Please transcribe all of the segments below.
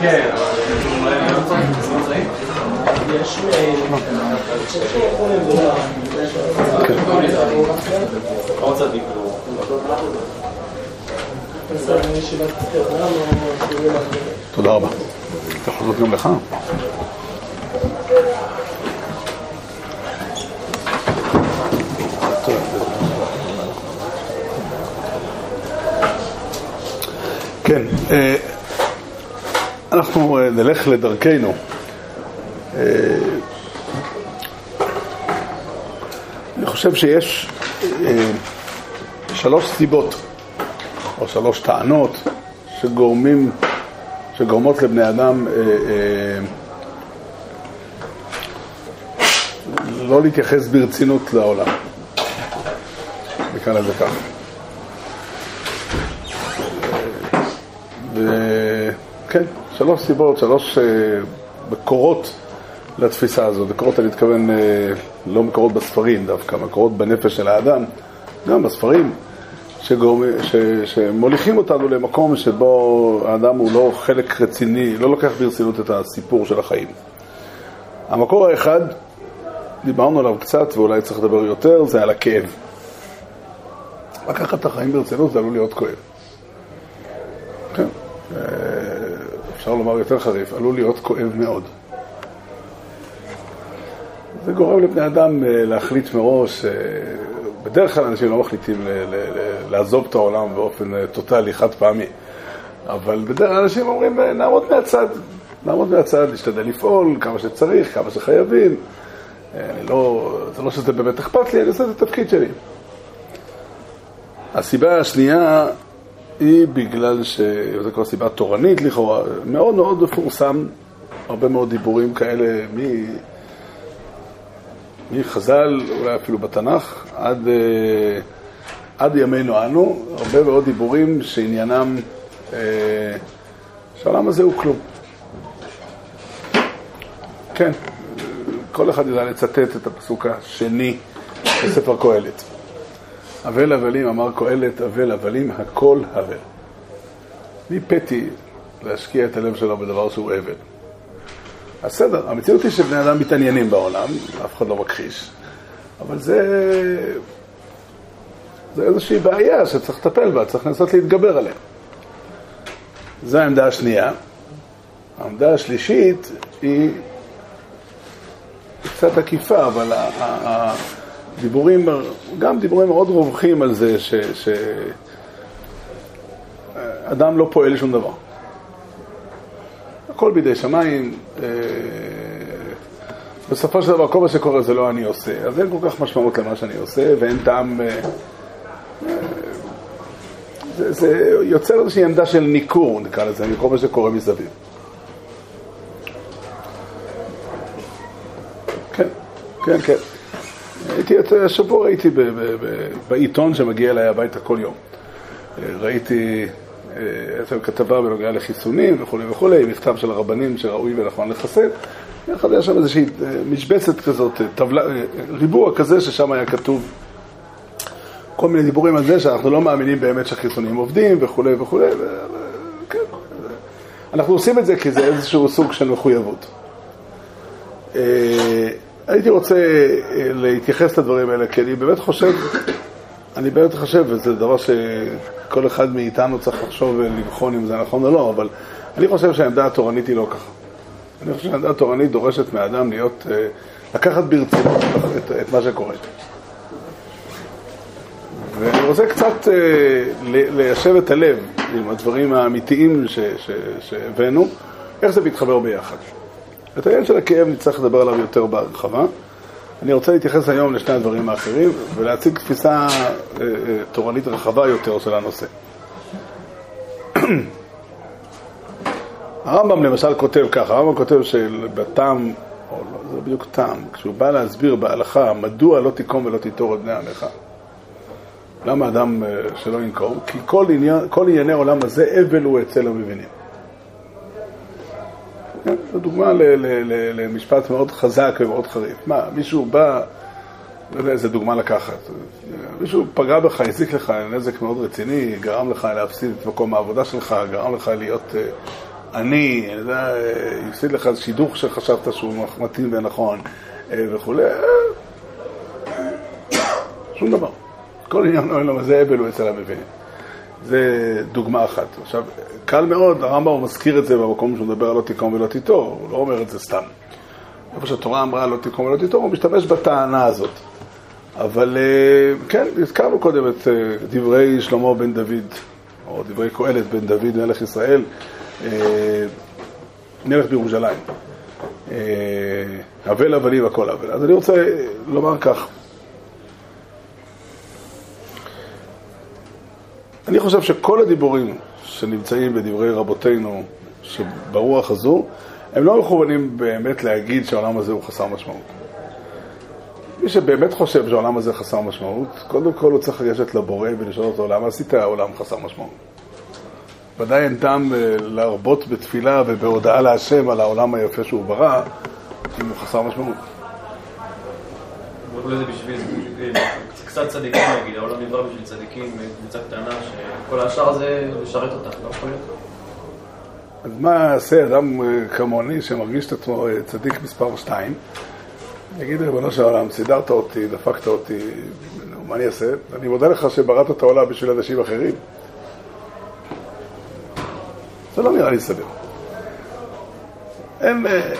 כן, יש תודה רבה. אתה יכול לעשות גם לך? כן, אנחנו נלך לדרכנו. אני חושב שיש שלוש סיבות או שלוש טענות שגורמות לבני אדם לא להתייחס ברצינות לעולם, וכאן זה כך. וכן, שלוש סיבות, שלוש מקורות לתפיסה הזאת. מקורות, אני מתכוון לא מקורות בספרים דווקא, מקורות בנפש של האדם, גם בספרים שמוליכים אותנו למקום שבו האדם הוא לא חלק רציני, לא לוקח ברצינות את הסיפור של החיים. המקור האחד, דיברנו עליו קצת ואולי צריך לדבר יותר, זה על הכאב. לקחת את החיים ברצינות זה עלול להיות כואב. כן, אפשר לומר יותר חריף, עלול להיות כואב מאוד. זה גורם לבני אדם להחליט מראש, בדרך כלל אנשים לא מחליטים לעזוב את העולם באופן טוטלי, חד פעמי, אבל בדרך כלל אנשים אומרים נעמוד מהצד, להשתדל לפעול כמה שצריך, כמה שחייבים, זה לא שזה באמת אכפת לי, אני עושה את התפקיד שלי. הסיבה השנייה היא בגלל שזה כבר סיבה תורנית לכאורה, מאוד מאוד מפורסם, הרבה מאוד דיבורים כאלה מחז"ל, אולי אפילו בתנ"ך, עד ימינו אנו, הרבה מאוד דיבורים שעניינם שהעולם הזה הוא כלום. כן, כל אחד יודע לצטט את הפסוק השני בספר קהלת. אבל הבלים, אמר קהלת, אבל הבלים, הכל הבל. מי פתי להשקיע את הלב שלו בדבר שהוא אבל? הסדר, המציאות היא שבני אדם מתעניינים בעולם, אף אחד לא מכחיש, אבל זה איזושהי בעיה שצריך לטפל בה, צריך לנסות להתגבר עליה. זו העמדה השנייה. העמדה השלישית היא קצת עקיפה, אבל דיבורים, גם דיבורים מאוד רווחים על זה שאדם לא פועל לשום דבר. הכל בידי שמיים, בסופו של דבר כל מה שקורה זה לא אני עושה, אז אין כל כך משמעות למה שאני עושה, ואין טעם, זה יוצר איזושהי עמדה של ניכור, נקרא לזה, מכל מה שקורה מסביב. כן. השבוע הייתי בעיתון שמגיע אליי הביתה כל יום. ראיתי כתבה בנוגע לחיסונים וכו', מכתב של הרבנים שראוי ונכון לחסן. יחד היה שם איזושהי משבצת כזאת, ריבוע כזה ששם היה כתוב כל מיני דיבורים על זה שאנחנו לא מאמינים באמת שהחיסונים עובדים וכו'. כן. אנחנו עושים את זה כי זה איזשהו סוג של מחויבות. הייתי רוצה להתייחס לדברים האלה, כי אני באמת חושב, וזה דבר שכל אחד מאיתנו צריך לחשוב ולבחון אם זה נכון או לא, אבל אני חושב שהעמדה התורנית היא לא ככה. אני חושב שהעמדה התורנית דורשת מהאדם לקחת ברצינות את מה שקורה. ואני רוצה קצת ליישב את הלב עם הדברים האמיתיים שהבאנו, איך זה מתחבר ביחד. את העניין של הכאב נצטרך לדבר עליו יותר בהרחבה. אני רוצה להתייחס היום לשני הדברים האחרים ולהציג תפיסה תורנית רחבה יותר של הנושא. הרמב"ם למשל כותב ככה, הרמב"ם כותב שבטעם, או לא, זה בדיוק טעם, כשהוא בא להסביר בהלכה מדוע לא תיקום ולא תיטור את בני עמך. למה אדם שלא ינקום? כי כל ענייני העולם הזה אבל הוא אצל המבינים. זו דוגמה למשפט מאוד חזק ומאוד חריף. מה, מישהו בא, איזה דוגמה לקחת, מישהו פגע בך, הזיק לך נזק מאוד רציני, גרם לך להפסיד את מקום העבודה שלך, גרם לך להיות אני, יפסיד לך שידוך שחשבת שהוא מתאים ונכון וכו'. שום דבר. כל עניין לא אומר, זה אבל הוא אצל המבינים. זה דוגמה אחת. עכשיו, קל מאוד, הרמב"ם הוא מזכיר את זה במקום שהוא מדבר על לא תיקום ולא תיתור, הוא לא אומר את זה סתם. איפה שהתורה אמרה לא תיקום ולא תיתור, הוא משתמש בטענה הזאת. אבל כן, הזכרנו קודם את דברי שלמה בן דוד, או דברי קהלת בן דוד, מלך ישראל, מלך בירושלים. אבל הבלים, הכל אבל. אז אני רוצה לומר כך. אני חושב שכל הדיבורים שנמצאים בדברי רבותינו שברוח הזו, הם לא מכוונים באמת להגיד שהעולם הזה הוא חסר משמעות. מי שבאמת חושב שהעולם הזה חסר משמעות, קודם כל הוא צריך לגשת לבורא ולשאול אותו, למה עשית העולם חסר משמעות? ודאי אין טעם להרבות בתפילה ובהודעה להשם על העולם היפה שהוא ברא, אם הוא חסר משמעות. אולי זה בשביל קצת צדיקים, נגיד, העולם נברא בשביל צדיקים, קבוצה קטנה, שכל השאר הזה משרת אותך, לא יכול להיות? אז מה עשה אדם כמוני שמרגיש את עצמו צדיק מספר 2? יגיד ריבונו של העולם, סידרת אותי, דפקת אותי, מה אני אעשה? אני מודה לך שבראת את העולם בשביל אנשים אחרים. זה לא נראה לי סביר.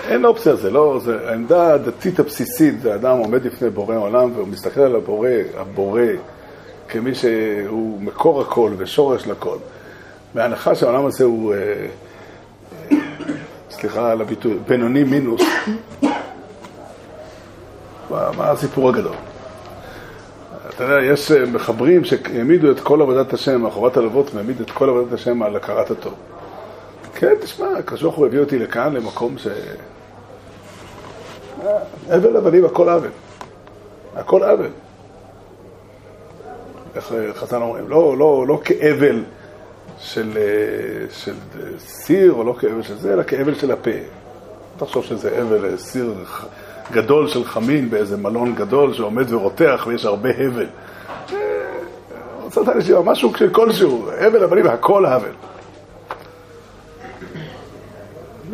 אין אופציה, זה לא, זה העמדה הדתית הבסיסית, האדם עומד לפני בורא העולם והוא מסתכל על הבורא כמי שהוא מקור הכל ושורש לכל. בהנחה שהעולם הזה הוא, סליחה על הביטוי, בינוני מינוס. מה הסיפור הגדול? אתה יודע, יש מחברים שהעמידו את כל עבודת השם, חובת הלוות מעמיד את כל עבודת השם על הכרת הטוב. כן, תשמע, הקדוש הוא הביא אותי לכאן, למקום ש... אבל הבלים, הכל עוול. הכל עוול. איך חז"ל אומרים? לא כאבל של סיר, או לא כאבל של זה, אלא כאבל של הפה. אתה חושב שזה אבל, סיר גדול של חמין באיזה מלון גדול שעומד ורותח ויש הרבה הבל. רוצה לשאול, משהו כלשהו, אבל הבלים, הכל עוול.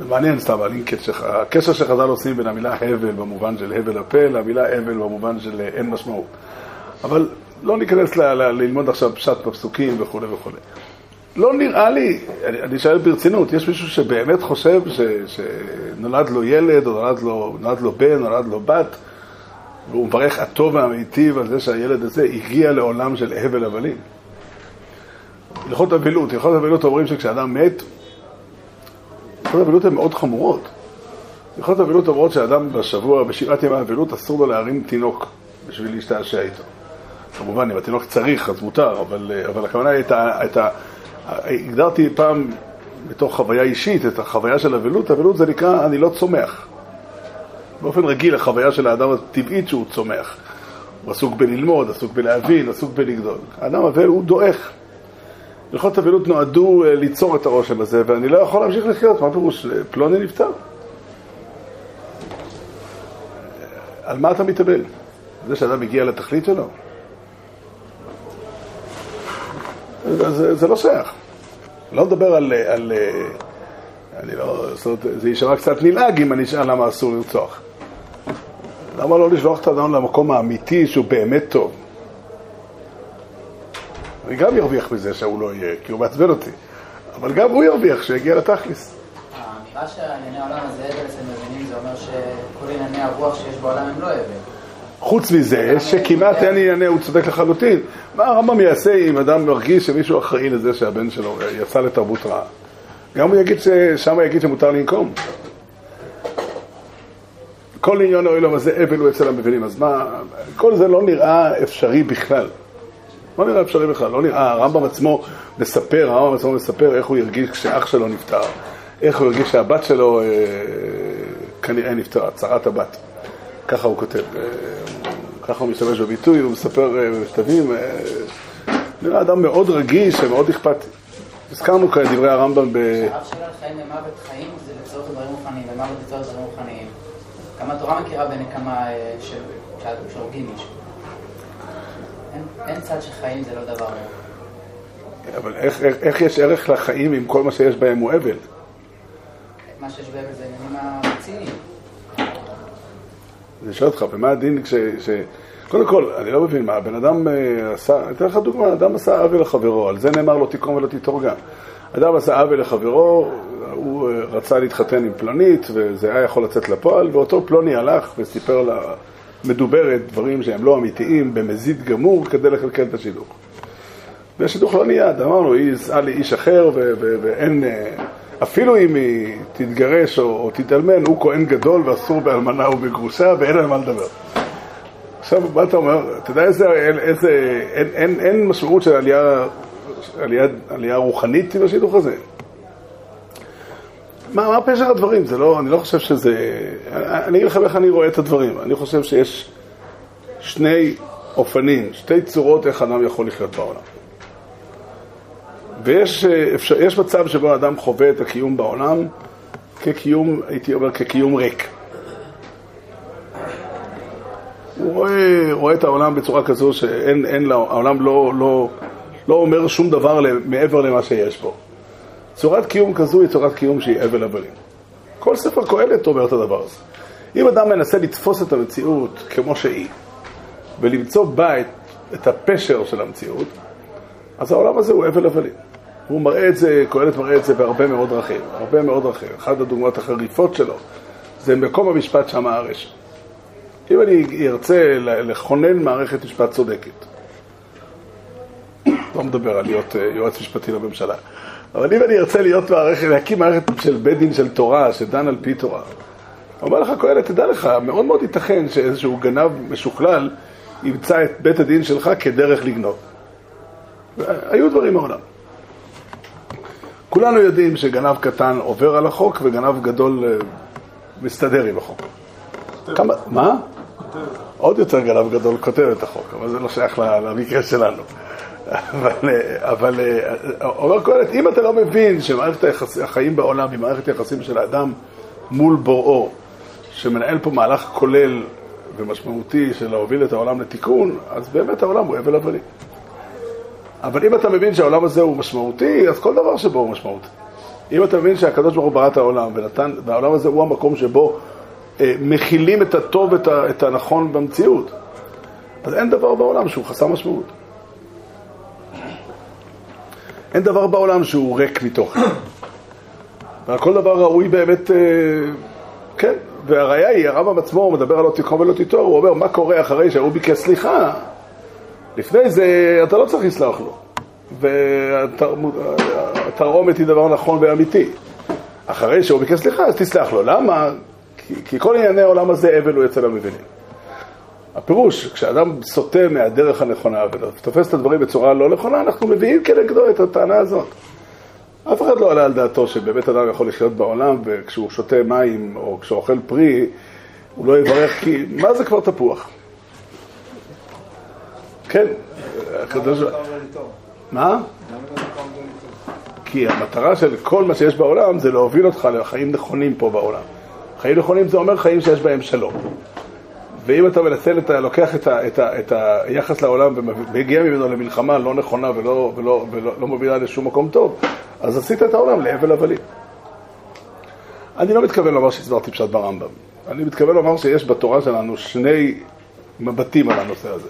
מעניין סתם, הקשר שחז"ל עושים בין המילה הבל במובן של הבל הפה למילה הבל במובן של אין משמעות. אבל לא ניכנס ללמוד עכשיו פשט בפסוקים וכו' וכו'. לא נראה לי, אני אשאל ברצינות, יש מישהו שבאמת חושב שנולד לו ילד או נולד לו בן, נולד לו בת, והוא מברך הטוב והמיטיב על זה שהילד הזה הגיע לעולם של הבל הבלים. הלכות אבלות אומרים שכשאדם מת, הלכות אבלות הן מאוד חמורות. הלכות אבלות אומרות שאדם בשבוע, בשבעת ימי האבלות, אסור לו להרים תינוק בשביל להשתעשע איתו. כמובן, אם התינוק צריך, אז מותר, אבל הכוונה היא הגדרתי פעם בתוך חוויה אישית, את החוויה של אבלות. אבלות זה נקרא, אני לא צומח. באופן רגיל, החוויה של האדם הטבעית שהוא צומח. הוא עסוק בללמוד, עסוק בלהבין, עסוק בלגדול. האדם אבל הוא דועך. הלכות אבלות נועדו ליצור את הרושם הזה, ואני לא יכול להמשיך לחיות. מה פירוש? פלוני נפטר. על מה אתה מתאבל? זה שאדם הגיע לתכלית שלו? זה לא שייך. לא מדבר על אני לא, זה יישמע קצת נלעג אם אני אשאל למה אסור לרצוח. למה לא לשלוח את האדם למקום האמיתי שהוא באמת טוב? אני גם ירוויח מזה שהוא לא יהיה, כי הוא מעצבן אותי. אבל גם הוא ירוויח שיגיע לתכלס. האמירה שהענייני העולם הזה הבל אצל מבינים, זה אומר שכל ענייני הרוח שיש בעולם הם לא הבל. חוץ מזה, שכמעט אין ענייני, הוא צודק לחלוטין. מה הרמב"ם יעשה אם אדם מרגיש שמישהו אחראי לזה שהבן שלו יצא לתרבות רעה? גם הוא יגיד ששם יגיד שמותר לנקום. כל עניין העולם הזה הבל הוא אצל המבינים. אז מה, כל זה לא נראה אפשרי בכלל. לא נראה אפשרי בכלל, לא נראה, הרמב"ם עצמו מספר איך הוא ירגיש כשאח שלו נפטר, איך הוא ירגיש שהבת שלו כנראה נפטרה, צרת הבת, ככה הוא כותב, ככה הוא משתמש בביטוי, הוא מספר שתבים, נראה אדם מאוד רגיש ומאוד אכפת, הזכרנו כאן דברי הרמב"ם שהאף שלו לחיים למוות חיים זה לצורך דברים מוכנים, ומוות לצורך דברים מוכנים, כמה תורה מכירה בנקמה שהורגים מישהו. אין צד שחיים זה לא דבר אבל איך יש ערך לחיים אם כל מה שיש בהם הוא אבל? מה שיש בהם זה עניינים הרציניים. אני שואל אותך, ומה הדין קודם כל, אני לא מבין מה, בן אדם עשה, אני אתן לך דוגמה, אדם עשה עוול לחברו, על זה נאמר לא תקום ולא תתורגם. אדם עשה עוול לחברו, הוא רצה להתחתן עם פלונית, וזה היה יכול לצאת לפועל, ואותו פלוני הלך וסיפר לה מדוברת דברים שהם לא אמיתיים, במזיד גמור, כדי לקלקל את השידוך. והשידוך לא ניעד, אמרנו, היא יסעה לי איש אחר, ואין, אפילו אם היא תתגרש או תתאלמן, הוא כהן גדול ואסור באלמנה ובגרושה, ואין על מה לדבר. עכשיו, מה אתה אומר? אתה יודע איזה אין משמעות של עלייה רוחנית עם השידוך הזה. מה פשר הדברים? זה לא, אני לא חושב שזה... אני אגיד לך איך אני רואה את הדברים. אני חושב שיש שני אופנים, שתי צורות איך אדם יכול לחיות בעולם. ויש מצב שבו אדם חווה את הקיום בעולם כקיום, הייתי אומר, כקיום ריק. הוא רואה את העולם בצורה כזו שהעולם לא אומר שום דבר מעבר למה שיש בו. צורת קיום כזו היא צורת קיום שהיא אבל הבלים. כל ספר קהלת אומר את הדבר הזה. אם אדם מנסה לתפוס את המציאות כמו שהיא, ולמצוא בה את הפשר של המציאות, אז העולם הזה הוא אבל הבלים. הוא מראה את זה, קהלת מראה את זה בהרבה מאוד דרכים. הרבה מאוד דרכים. אחת הדוגמאות החריפות שלו, זה מקום המשפט שם הארש. אם אני ארצה לכונן מערכת משפט צודקת, לא מדבר על להיות יועץ משפטי לממשלה, אבל אם אני ארצה להקים מערכת של בית דין של תורה, שדן על פי תורה, אומר לך קהלת, תדע לך, מאוד מאוד ייתכן שאיזשהו גנב משוכלל ימצא את בית הדין שלך כדרך לגנוב. היו דברים מעולם. כולנו יודעים שגנב קטן עובר על החוק וגנב גדול מסתדר עם החוק. מה? עוד יותר גנב גדול כותב את החוק, אבל זה לא שייך למקרה שלנו. אבל אומר קהלת, אם אתה לא מבין שמערכת החיים בעולם היא מערכת יחסים של האדם מול בוראו, שמנהל פה מהלך כולל ומשמעותי של להוביל את העולם לתיקון, אז באמת העולם הוא אבל הבלי. אבל אם אתה מבין שהעולם הזה הוא משמעותי, אז כל דבר שבו הוא משמעותי. אם אתה מבין שהקדוש ברוך הוא ברא את העולם והעולם הזה הוא המקום שבו מכילים את הטוב את הנכון במציאות, אז אין דבר בעולם שהוא חסר משמעות. אין דבר בעולם שהוא ריק מתוכן. וכל דבר ראוי באמת, כן. והראיה היא, הרמב"ם עצמו מדבר על לא תקום ולא תתואר, הוא אומר, מה קורה אחרי שהוא ביקש סליחה? לפני זה אתה לא צריך לסלח לו. והתרעומת היא דבר נכון ואמיתי. אחרי שהוא ביקש סליחה, אז תסלח לו. למה? כי כל ענייני העולם הזה אבל הוא אצל המבינים. הפירוש, כשאדם סוטה מהדרך הנכונה ותופס את הדברים בצורה לא נכונה, אנחנו מביאים כנגדו את הטענה הזאת. אף אחד לא עלה על דעתו שבאמת אדם יכול לחיות בעולם, וכשהוא שותה מים או כשהוא אוכל פרי, הוא לא יברך, כי מה זה כבר תפוח? כן. מה? כי המטרה של כל מה שיש בעולם זה להוביל אותך לחיים נכונים פה בעולם. חיים נכונים זה אומר חיים שיש בהם שלום. ואם אתה מנסה, אתה לוקח את היחס לעולם ומגיע ממנו למלחמה לא נכונה ולא מובילה לשום מקום טוב, אז עשית את העולם לאבל הבלים. אני לא מתכוון לומר שהסברתי פשט ברמב"ם. אני מתכוון לומר שיש בתורה שלנו שני מבטים על הנושא הזה.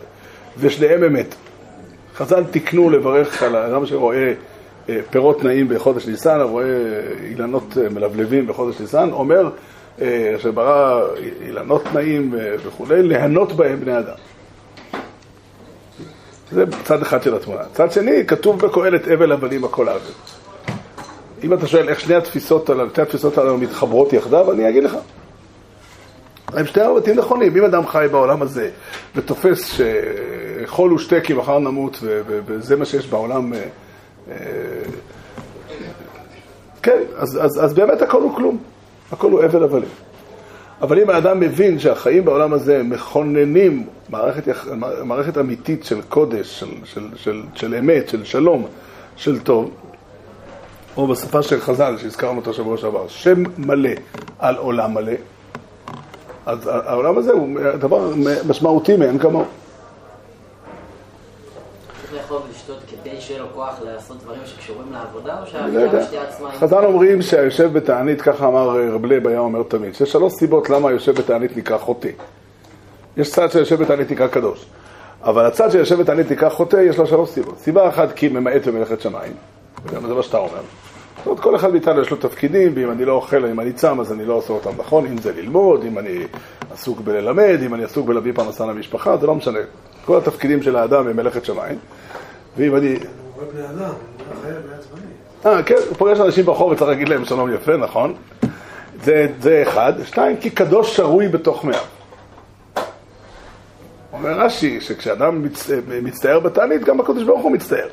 ושניהם אמת. חז"ל תיקנו לברך על האדם שרואה פירות נעים בחודש ניסן, רואה אילנות מלבלבים בחודש ניסן, אומר... שברא אילנות נעים וכו', להנות בהם בני אדם. זה צד אחד של התמונה. צד שני, כתוב בקהלת אבל הבלים הכל עוול. אם אתה שואל איך שתי התפיסות הללו מתחברות יחדיו, אני אגיד לך. הם שתי הרבטים נכונים. אם אדם חי בעולם הזה ותופס שחול הוא שתי כי מחר נמות, וזה מה שיש בעולם... כן, אז באמת הכל הוא כלום. הכל הוא אבל הבלים. אבל אם האדם מבין שהחיים בעולם הזה מכוננים מערכת אמיתית של קודש, של אמת, של שלום, של טוב, או בשפה של חז"ל שהזכרנו אותו שבוע שעבר, שם מלא על עולם מלא, אז העולם הזה הוא דבר משמעותי מאין כמוהו. לשתות כדי שיהיה לו כוח לעשות דברים שקשורים לעבודה, או שהאכילה משתייה עצמה? חז"ל אומרים שהיושב בתענית, ככה אמר רב לייב, היה אומר תמיד, שיש שלוש סיבות למה היושב בתענית נקרא חוטא. יש צד שהיושב בתענית נקרא קדוש, אבל הצד שיושב בתענית נקרא חוטא, יש לו שלוש סיבות. סיבה אחת, כי ממעט במלאכת שמיים, זה מה שאתה אומר. עוד כל אחד מאיתנו יש לו תפקידים, ואם אני לא אוכל, אם אני צם, אז אני לא עושה אותם נכון, אם זה ללמוד, אם אני עסוק בללמד, אם אני עסוק בלהביא פרנסה למשפחה, זה לא משנה. כל התפקידים של האדם הם מלאכת שמיים. ואם אני... הוא בני אדם, הוא חייב בעצמני. כן, הוא פוגש אנשים ברחוב וצריך להגיד להם שלום יפה, נכון? זה אחד. שתיים, כי קדוש שרוי בתוך מאה. אומר רש"י, שכשאדם מצטער בתענית, גם הקדוש ברוך הוא מצטער.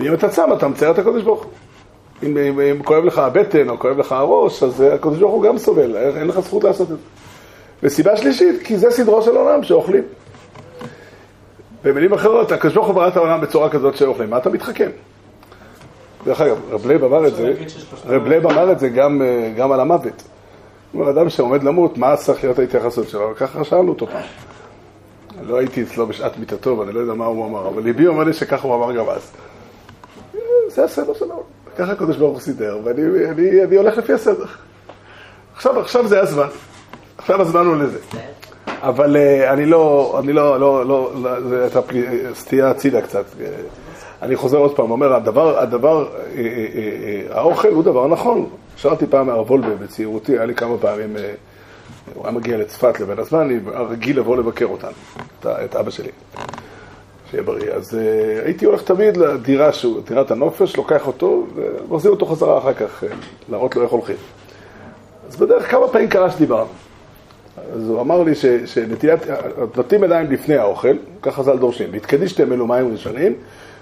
ואם אתה צם, אתה מצטער את הקדוש ברוך הוא. אם כואב לך הבטן או כואב לך הראש, אז הקדוש ברוך הוא גם סובל, אין לך זכות לעשות את זה. וסיבה שלישית, כי זה סדרו של עולם שאוכלים. במילים אחרות, הקדוש ברוך הוא ברא את העולם בצורה כזאת שאוכלים, מה אתה מתחכם? דרך אגב, רב לייב אמר את זה, גם על המוות. הוא אומר, אדם שעומד למות, מה צריך להיות ההתייחסות שלו? וככה שאלנו אותו פעם. לא הייתי אצלו בשעת מיטתו, ואני לא יודע מה הוא אמר, אבל ליבי אומר לי שככה הוא אמר גם אז. זה הסדר של העולם. ככה הקדוש ברוך הוא סידר, ואני הולך לפי הסדר. עכשיו זה הזמן. עכשיו הזמן הוא לזה. אבל אני לא, זה הייתה סטייה הצידה קצת. אני חוזר עוד פעם, אומר, האוכל הוא דבר נכון. שרתי פעם מערבול בצעירותי, היה לי כמה פעמים, הוא היה מגיע לצפת לבין הזמן, אני רגיל לבוא לבקר אותנו, את אבא שלי. אז הייתי הולך תמיד לדירת הנופש, לוקח אותו ומחזיר אותו חזרה אחר כך להראות לו איך הולכים. אז בדרך כמה פעמים קרה שדיברנו, אז הוא אמר לי שנותנים ידיים לפני האוכל, ככה ז"ל דורשים, והתקדישתם אלו מים ראשונים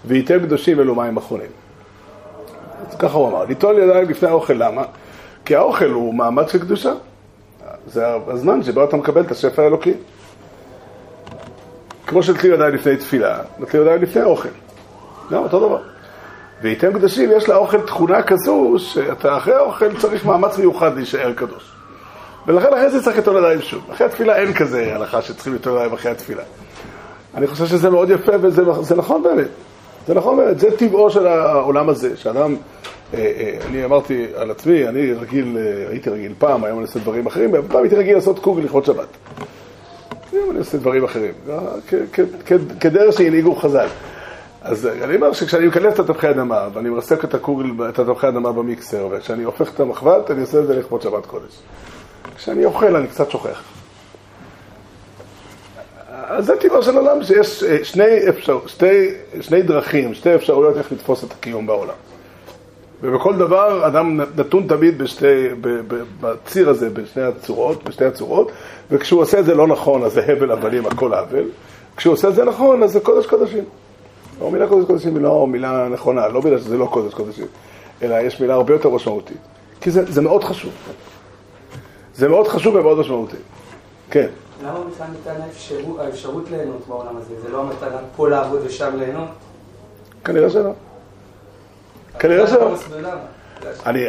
והייתם קדושים אלו מים אחרונים. אז ככה הוא אמר, ליטול ידיים לפני האוכל, למה? כי האוכל הוא מעמד של קדושה, זה הזמן שבו אתה מקבל את השפע האלוקי. כמו שנטלים ידיים לפני תפילה, נטלים ידיים לפני האוכל. גם אותו דבר. ואיתם קדשים, יש לאוכל תכונה כזו, שאתה אחרי האוכל צריך מאמץ מיוחד להישאר קדוש. ולכן אחרי זה צריך לטול ידיים שוב. אחרי התפילה אין כזה הלכה שצריכים לטול ידיים אחרי התפילה. אני חושב שזה מאוד יפה, וזה נכון באמת. זה נכון באמת, זה טבעו של העולם הזה, שאדם, אני אמרתי על עצמי, אני הייתי רגיל פעם, היום אני עושה דברים אחרים, פעם הייתי רגיל לעשות קוג ולכרות שבת. אני עושה דברים אחרים, כדרך שהנהיגו חז"ל. אז אני אומר שכשאני מקלף את התפוחי אדמה, ואני מרסק את התפוחי אדמה במיקסר, וכשאני הופך את המחבת, אני עושה את זה לכבוד שבת קודש. כשאני אוכל, אני קצת שוכח. אז זה טבעו של עולם שיש שני דרכים, שתי אפשרויות איך לתפוס את הקיום בעולם. ובכל דבר אדם נתון תמיד בציר הזה, בשתי הצורות, וכשהוא עושה את זה לא נכון, אז זה הבל הבלים, הכל הבל. כשהוא עושה את זה נכון, אז זה קודש קודשים. לא מילה קודש קודשים, לא מילה נכונה, לא מילה שזה לא קודש קודשים, אלא יש מילה הרבה יותר משמעותית. כי זה מאוד חשוב. זה מאוד חשוב ומאוד משמעותי. כן. למה בכלל ניתן האפשרות ליהנות בעולם הזה? זה לא המתנה פה לעבוד ושם ליהנות? כנראה שלא. כנראה שלא.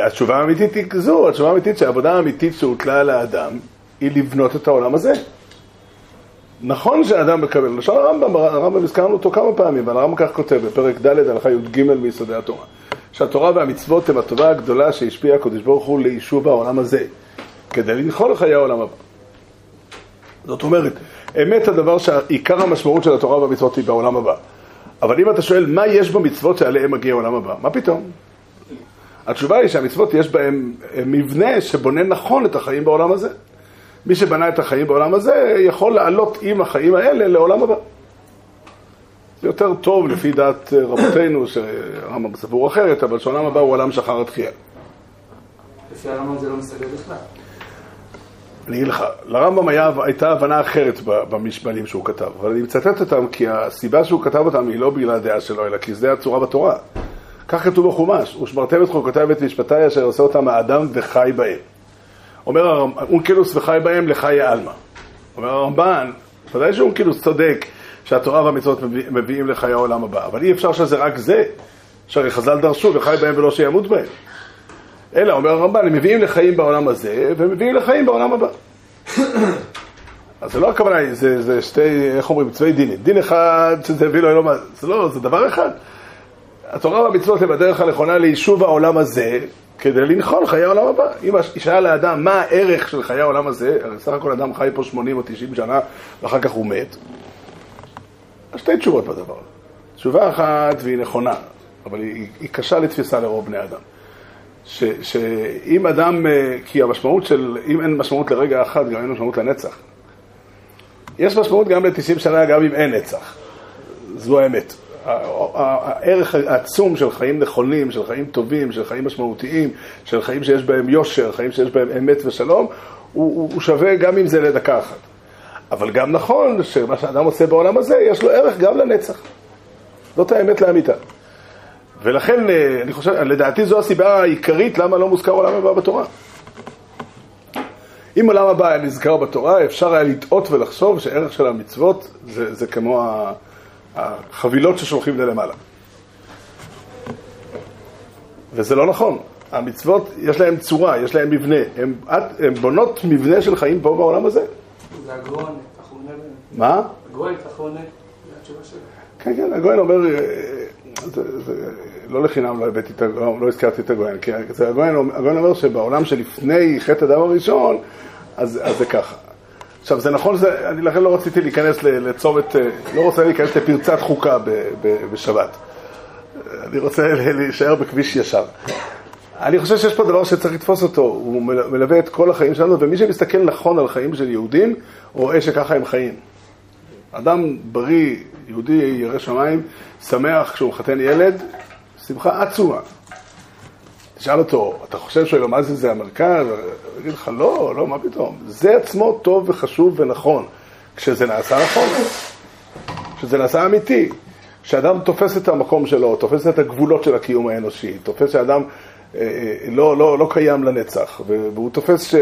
התשובה האמיתית היא כזו, התשובה האמיתית שהעבודה האמיתית שהוטלה על האדם היא לבנות את העולם הזה. נכון שהאדם מקבל, לשון הרמב"ם הזכרנו אותו כמה פעמים, אבל הרמב"ם כך כותב בפרק ד' הלכה י"ג מיסודי התורה, שהתורה והמצוות הם הטובה הגדולה שהשפיעה הקדוש ברוך הוא ליישוב העולם הזה, כדי לנחול חיי העולם הבא. זאת אומרת, אמת הדבר שעיקר המשמעות של התורה והמצוות היא בעולם הבא. אבל אם אתה שואל מה יש במצוות שעליהם מגיע העולם הבא, מה פתאום? התשובה היא שהמצוות יש בהם מבנה שבונה נכון את החיים בעולם הזה. מי שבנה את החיים בעולם הזה יכול לעלות עם החיים האלה לעולם הבא. זה יותר טוב לפי דעת רבותינו שהרמב"ם בסבור אחרת, אבל שעולם הבא הוא עולם שחר התחייה. לפי הרמב"ם זה לא מסתדר בכלל. אני אגיד לך, לרמב"ם הייתה הבנה אחרת במשמלים שהוא כתב, אבל אני מצטט אותם כי הסיבה שהוא כתב אותם היא לא בגלל הדעה שלו, אלא כי זה הצורה בתורה. כך כתוב בחומש, ושמרתם את חוקותי ואת משפטי אשר עושה אותם האדם וחי בהם. אומר הרמב"ן, אונקילוס וחי בהם לחי העלמא. אומר הרמב"ן, ודאי שאונקילוס צודק שהתורה והמצוות מביאים לחיי העולם הבא, אבל אי אפשר שזה רק זה, שהרי חז"ל דרשו וחי בהם ולא שימות בהם. אלא, אומר הרמב"ן, הם מביאים לחיים בעולם הזה, והם מביאים לחיים בעולם הבא. אז זה לא הכוונה, זה שתי, איך אומרים, צווי דינים. דין אחד, שזה הביא לו אלומה, זה לא, זה דבר אחד. התורה והמצוות הם הדרך הנכונה ליישוב העולם הזה, כדי לנחול חיי העולם הבא. אם ישאל האדם מה הערך של חיי העולם הזה, הרי סך הכל אדם חי פה 80 או 90 שנה, ואחר כך הוא מת. שתי תשובות בדבר. תשובה אחת, והיא נכונה, אבל היא קשה לתפיסה לרוב בני אדם. שאם אדם, כי המשמעות של, אם אין משמעות לרגע אחד, גם אין משמעות לנצח. יש משמעות גם ל-90 שנה, גם אם אין נצח. זו האמת. הערך העצום של חיים נכונים, של חיים טובים, של חיים משמעותיים, של חיים שיש בהם יושר, חיים שיש בהם אמת ושלום, הוא שווה גם אם זה לדקה אחת. אבל גם נכון שמה שאדם עושה בעולם הזה, יש לו ערך גם לנצח. זאת האמת לאמיתה. ולכן, אני חושב, לדעתי זו הסיבה העיקרית למה לא מוזכר עולם הבא בתורה. אם עולם הבא היה נזכר בתורה, אפשר היה לטעות ולחשוב שערך של המצוות זה כמו החבילות ששולחים למעלה. וזה לא נכון. המצוות, יש להן צורה, יש להן מבנה. הן בונות מבנה של חיים פה בעולם הזה. זה הגאון, תחונה. מה? הגאון, תחונה. זה התשובה שלך. כן, כן, הגאון אומר, לא לחינם לא הזכרתי את הגאון, כי הגאון אומר שבעולם שלפני חטא אדם הראשון, אז זה ככה. עכשיו, זה נכון, אני לכן לא רציתי להיכנס לצומת, לא רוצה להיכנס לפרצת חוקה בשבת. אני רוצה להישאר בכביש ישר. אני חושב שיש פה דבר שצריך לתפוס אותו, הוא מלווה את כל החיים שלנו, ומי שמסתכל נכון על חיים של יהודים, רואה שככה הם חיים. אדם בריא, יהודי, ירא שמיים, שמח כשהוא חתן ילד, שמחה עצומה. תשאל אותו, אתה חושב שואל לו מה זה המרכז? אני אגיד לך, לא, לא, מה פתאום? זה עצמו טוב וחשוב ונכון, כשזה נעשה נכון, כשזה נעשה אמיתי, כשאדם תופס את המקום שלו, תופס את הגבולות של הקיום האנושי, תופס שאדם לא, לא, לא קיים לנצח, והוא תופס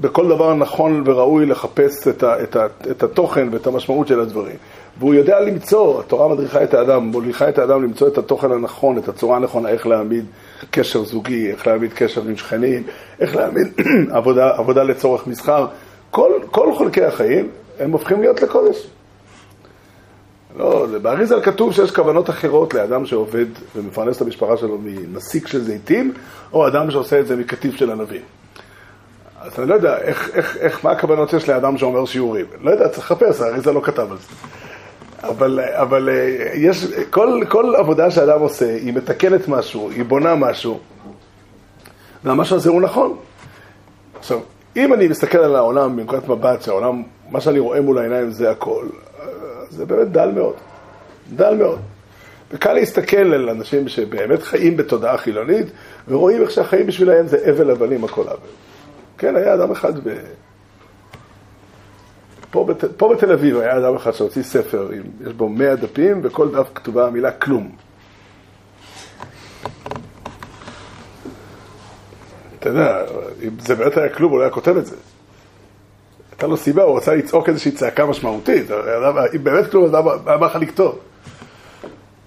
בכל דבר נכון וראוי לחפש את התוכן ואת המשמעות של הדברים. והוא יודע למצוא, התורה מדריכה את האדם, מוליכה את האדם למצוא את התוכן הנכון, את הצורה הנכונה, איך להעמיד קשר זוגי, איך להעמיד קשר עם שכנים, איך להעמיד עבודה לצורך מסחר. כל חלקי החיים הם הופכים להיות לקודש. לא, באריזל כתוב שיש כוונות אחרות לאדם שעובד ומפרנס את המשפחה שלו ממסיק של זיתים, או אדם שעושה את זה מקטיף של ענבים. אז אני לא יודע, מה הכוונות יש לאדם שאומר שיעורים? לא יודע, צריך לחפש, האריזל לא כתב על זה. אבל יש, כל עבודה שאדם עושה, היא מתקנת משהו, היא בונה משהו, והמשהו הזה הוא נכון. עכשיו, אם אני מסתכל על העולם, במקורת מבט שהעולם, מה שאני רואה מול העיניים זה הכל, זה באמת דל מאוד. דל מאוד. וקל להסתכל על אנשים שבאמת חיים בתודעה חילונית, ורואים איך שהחיים בשבילהם זה אבל אבנים, הכל אבל. כן, היה אדם אחד פה בתל אביב היה אדם אחד שהוציא ספר, יש בו 100 דפים, וכל דף כתובה המילה כלום. אתה יודע, אם זה באמת היה כלום, הוא לא היה כותב את זה. הייתה לו סיבה, הוא רצה לצעוק איזושהי צעקה משמעותית. אם באמת כלום, אז מה לך לכתוב?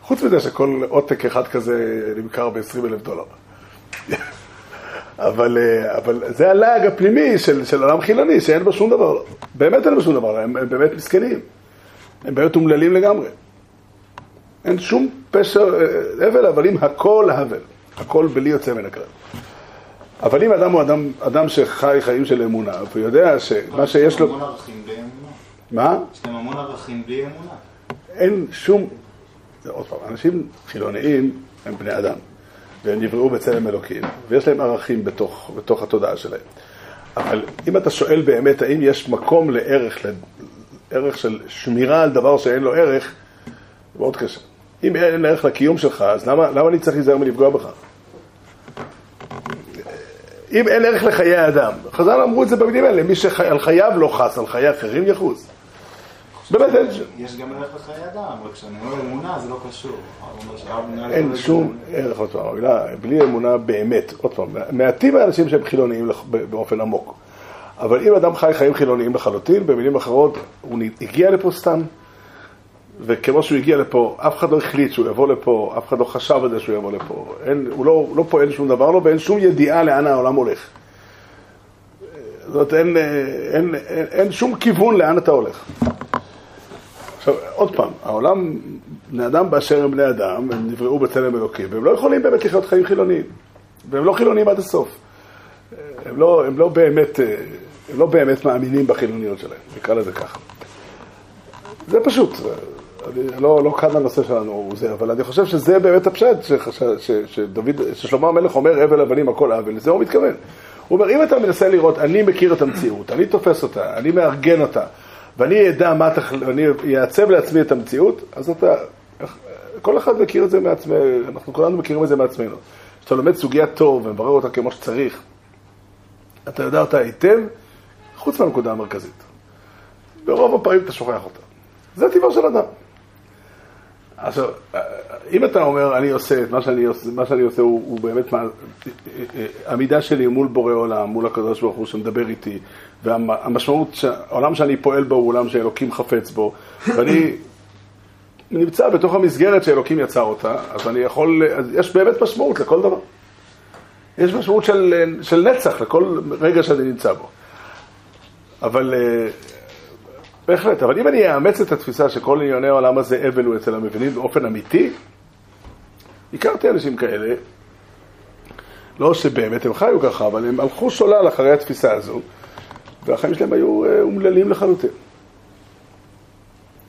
חוץ מזה שכל עותק אחד כזה נמכר ב$20,000. אבל זה הלאג הפנימי של עולם חילוני, שאין בו שום דבר. באמת אין בו שום דבר, הם באמת מסכנים. הם באמת אומללים לגמרי. אין שום פשר, אבל, אבל אם הכל הבל. הכל בלי יוצא מן הכלל. אבל אם אדם הוא אדם שחי חיים של אמונה, הוא יודע שמה שיש לו... יש להם המון ערכים בלי אמונה. אין שום... עוד פעם, אנשים חילוניים הם בני אדם. והם נבראו בצלם אלוקים, ויש להם ערכים בתוך התודעה שלהם. אבל אם אתה שואל באמת, האם יש מקום לערך של שמירה על דבר שאין לו ערך, זה מאוד קשה. אם אין ערך לקיום שלך, אז למה אני צריך להיזהר מלפגוע בך? אם אין ערך לחיי האדם, חז"ל אמרו את זה במילים האלה, מי שעל חייו לא חס, על חיי אחרים יחוס. יש גם ערך לחיי אדם, רק כשאני אומר אמונה זה לא קשור. אין שום ערך, עוד פעם, בלי אמונה באמת, עוד פעם, מעטים האנשים שהם חילוניים באופן עמוק. אבל אם אדם חי חיים חילוניים לחלוטין, במילים אחרות, הוא הגיע לפה סתם, וכמו שהוא הגיע לפה, אף אחד לא החליט שהוא יבוא לפה, אף אחד לא חשב על זה שהוא יבוא לפה, הוא לא פועל שום דבר לו, ואין שום ידיעה לאן העולם הולך. זאת אין שום כיוון לאן אתה הולך. עכשיו, עוד פעם, העולם, בני אדם באשר הם בני אדם, הם נבראו בצלם אלוקים, והם לא יכולים באמת לחיות חיים חילוניים. והם לא חילוניים עד הסוף. הם לא באמת מאמינים בחילוניות שלהם, נקרא לזה ככה. זה פשוט. אני לא כאן הנושא שלנו הוא זה, אבל אני חושב שזה באמת הפשט ששלמה המלך אומר, הבל הבלים הכל הבל, לזה הוא מתכוון. הוא אומר, אם אתה מנסה לראות, אני מכיר את המציאות, אני תופס אותה, אני מארגן אותה, ואני אדע מה אני יעצב לעצמי את המציאות, אז אתה, כל אחד מכיר את זה מעצמי, אנחנו כולנו מכירים את זה מעצמנו. כשאתה לומד סוגיה טוב ומברר אותה כמו שצריך, אתה יודע אותה היטב, חוץ מהנקודה המרכזית. ברוב הפעמים אתה שוכח אותה. זה הטבע של אדם. עכשיו, אם אתה אומר, אני עושה, מה שאני עושה הוא באמת, המידה שלי מול בורא עולם, מול הקדוש ברוך הוא שמדבר איתי, והמשמעות, העולם שאני פועל בו הוא עולם שאלוקים חפץ בו, ואני נמצא בתוך המסגרת שאלוקים יצר אותה, אז אני יכול, יש באמת משמעות לכל דבר. יש משמעות של נצח לכל רגע שאני נמצא בו. אבל בהחלט, אבל אם אני אאמץ את התפיסה שכל ענייני העולם הזה אבל הוא אצל המבינים באופן אמיתי, הכרתי אנשים כאלה, לא שבאמת הם חיו ככה, אבל הם הלכו שולל אחרי התפיסה הזו, והחיים שלהם היו אומללים לחלוטין.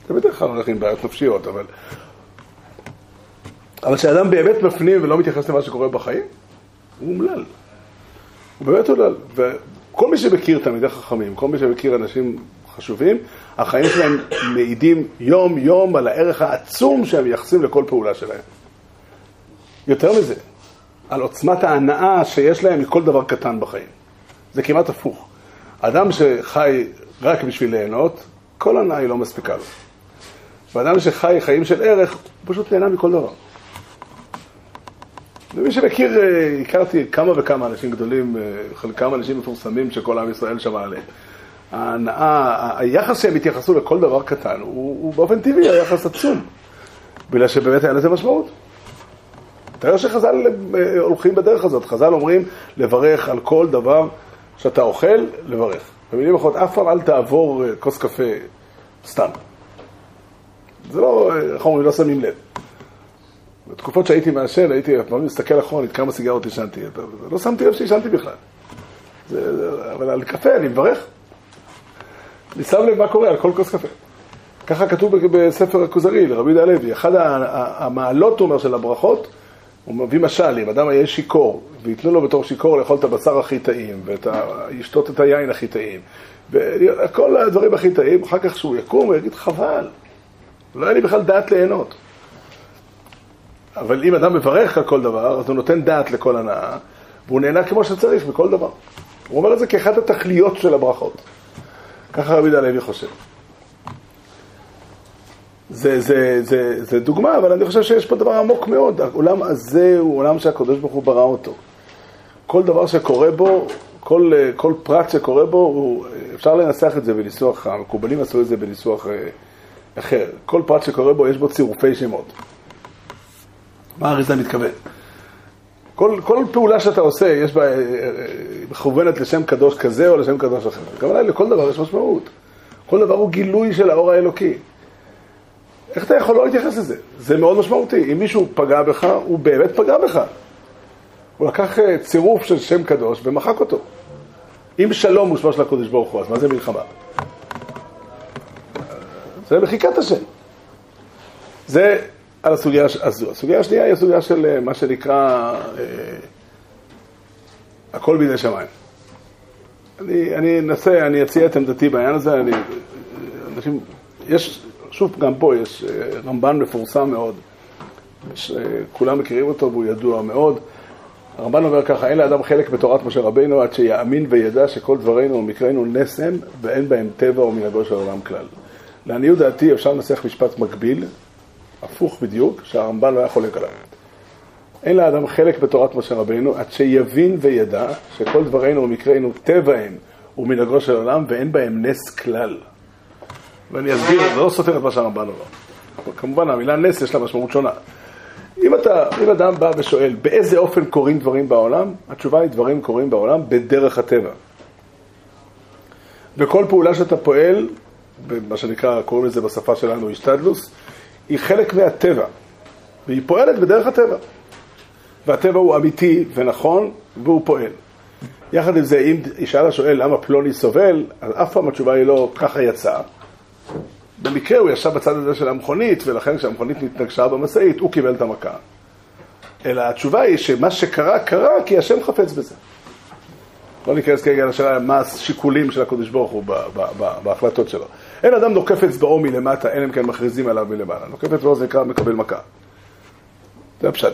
זה בדרך כלל הולכים בעיות נפשיות, אבל כשאדם באמת מפנים ולא מתייחס למה שקורה בחיים, הוא אומלל. הוא באמת אומלל. וכל מי שמכיר תלמידי חכמים, כל מי שמכיר אנשים חשובים, החיים שלהם מעידים יום יום על הערך העצום שהם יחסים לכל פעולה שלהם. יותר מזה, על עוצמת ההנאה שיש להם מכל דבר קטן בחיים. זה כמעט הפוך. אדם שחי רק בשביל ליהנות, כל הנאה היא לא מספיקה לו. ואדם שחי חיים של ערך, הוא פשוט נהנה מכל דבר. ומי שמכיר, הכרתי כמה וכמה אנשים גדולים, חלקם אנשים מפורסמים שכל עם ישראל שמע עליהם. היחס שהם התייחסו לכל דבר קטן הוא באופן טבעי היחס עצום, בגלל שבאמת היה לזה משמעות. תראה שחז"ל הולכים בדרך הזאת, חז"ל אומרים לברך על כל דבר שאתה אוכל, לברך. במילים אחרות, אף פעם אל תעבור כוס קפה סתם. זה לא, חומרים לא שמים לב. בתקופות שהייתי מעשן, הייתי מסתכל אחרונית כמה סיגרות ישנתי, לא שמתי לב שישנתי בכלל. אבל על קפה אני מברך. אני שם לב מה קורה על כל כוס קפה. ככה כתוב בספר הכוזרי לרבי יהודה הלוי. אחד המעלות, אומר, של הברכות, הוא מביא משל, אם אדם היה שיקור, ויתנו לו בתור שיקור לאכול את הבשר הכי טעים, ולשתות את היין הכי טעים, וכל הדברים הכי טעים, אחר כך שהוא יקום, הוא יגיד חבל. לא היה לי בכלל דעת ליהנות. אבל אם אדם מברך על כל דבר, אז הוא נותן דעת לכל הנאה, והוא נהנה כמו שצריך בכל דבר. הוא אומר את זה כאחד התכליות של הברכות. ככה רבי יהודה הלוי חושב. זה דוגמה, אבל אני חושב שיש פה דבר עמוק מאוד. העולם הזה הוא עולם שהקדוש ברוך הוא ברא אותו. כל דבר שקורה בו, כל פרט שקורה בו, אפשר לנסח את זה בניסוח, המקובלים עשו את זה בניסוח אחר. כל פרט שקורה בו, יש בו צירופי שמות. מה הרי זה מתכוון? כל פעולה שאתה עושה, יש בה מכוונת לשם קדוש כזה או לשם קדוש אחר. הכוונה לכל דבר יש משמעות. כל דבר הוא גילוי של האור האלוקי. איך אתה יכול לא להתייחס לזה? זה מאוד משמעותי. אם מישהו פגע בך, הוא באמת פגע בך. הוא לקח צירוף של שם קדוש ומחק אותו. אם שלום הוא שמה של הקודש ברוך הוא, אז מה זה מלחמה? זה מחיקת השם. זה על הסוגיה הזו. הסוגיה השנייה היא הסוגיה של מה שנקרא הכל בידי שמיים. אני אנסה, אני אציע את עמדתי בעניין הזה. אנשים, יש, שוב גם פה יש רמב"ן מפורסם מאוד, כולם מכירים אותו והוא ידוע מאוד. הרמב"ן אומר ככה, אין לאדם חלק בתורת משה רבינו עד שיאמין וידע שכל דברינו ומקרינו נס הם ואין בהם טבע או מנהגו של העולם כלל. לעניות דעתי אפשר לנסח משפט מקביל, הפוך בדיוק, שהרמב"ן לא היה חולק עליו. אין לאדם חלק בתורת משה רבינו עד שיבין וידע שכל דברינו ומקרינו טבעם ומנהגו של העולם ואין בהם נס כלל. ואני אסביר, זה לא סותר את מה שהרמב"ן אומר. כמובן, המילה נס יש לה משמעות שונה. אם אדם בא ושואל באיזה אופן קורים דברים בעולם, התשובה היא דברים קורים בעולם בדרך הטבע. וכל פעולה שאתה פועל, במה שנקרא, קוראים לזה בשפה שלנו, השתדלוס, היא חלק מהטבע, והיא פועלת בדרך הטבע. והטבע הוא אמיתי ונכון, והוא פועל. יחד עם זה, אם ישאל השואל למה פלוני סובל, אז אף פעם התשובה היא לא ככה יצאה. במקרה הוא ישב בצד הזה של המכונית, ולכן כשהמכונית נתנגשה במשאית, הוא קיבל את המכה. אלא התשובה היא שמה שקרה, קרה כי השם חפץ בזה. לא ניכנס כרגע לשאלה מה השיקולים של הקדוש ברוך הוא בהחלטות שלו. אין אדם נוקף אצבעו מלמטה, אין הם כאן מכריזים עליו מלמעלה. נוקף אצבעו זה נקרא מקבל מכה. זה הפשט.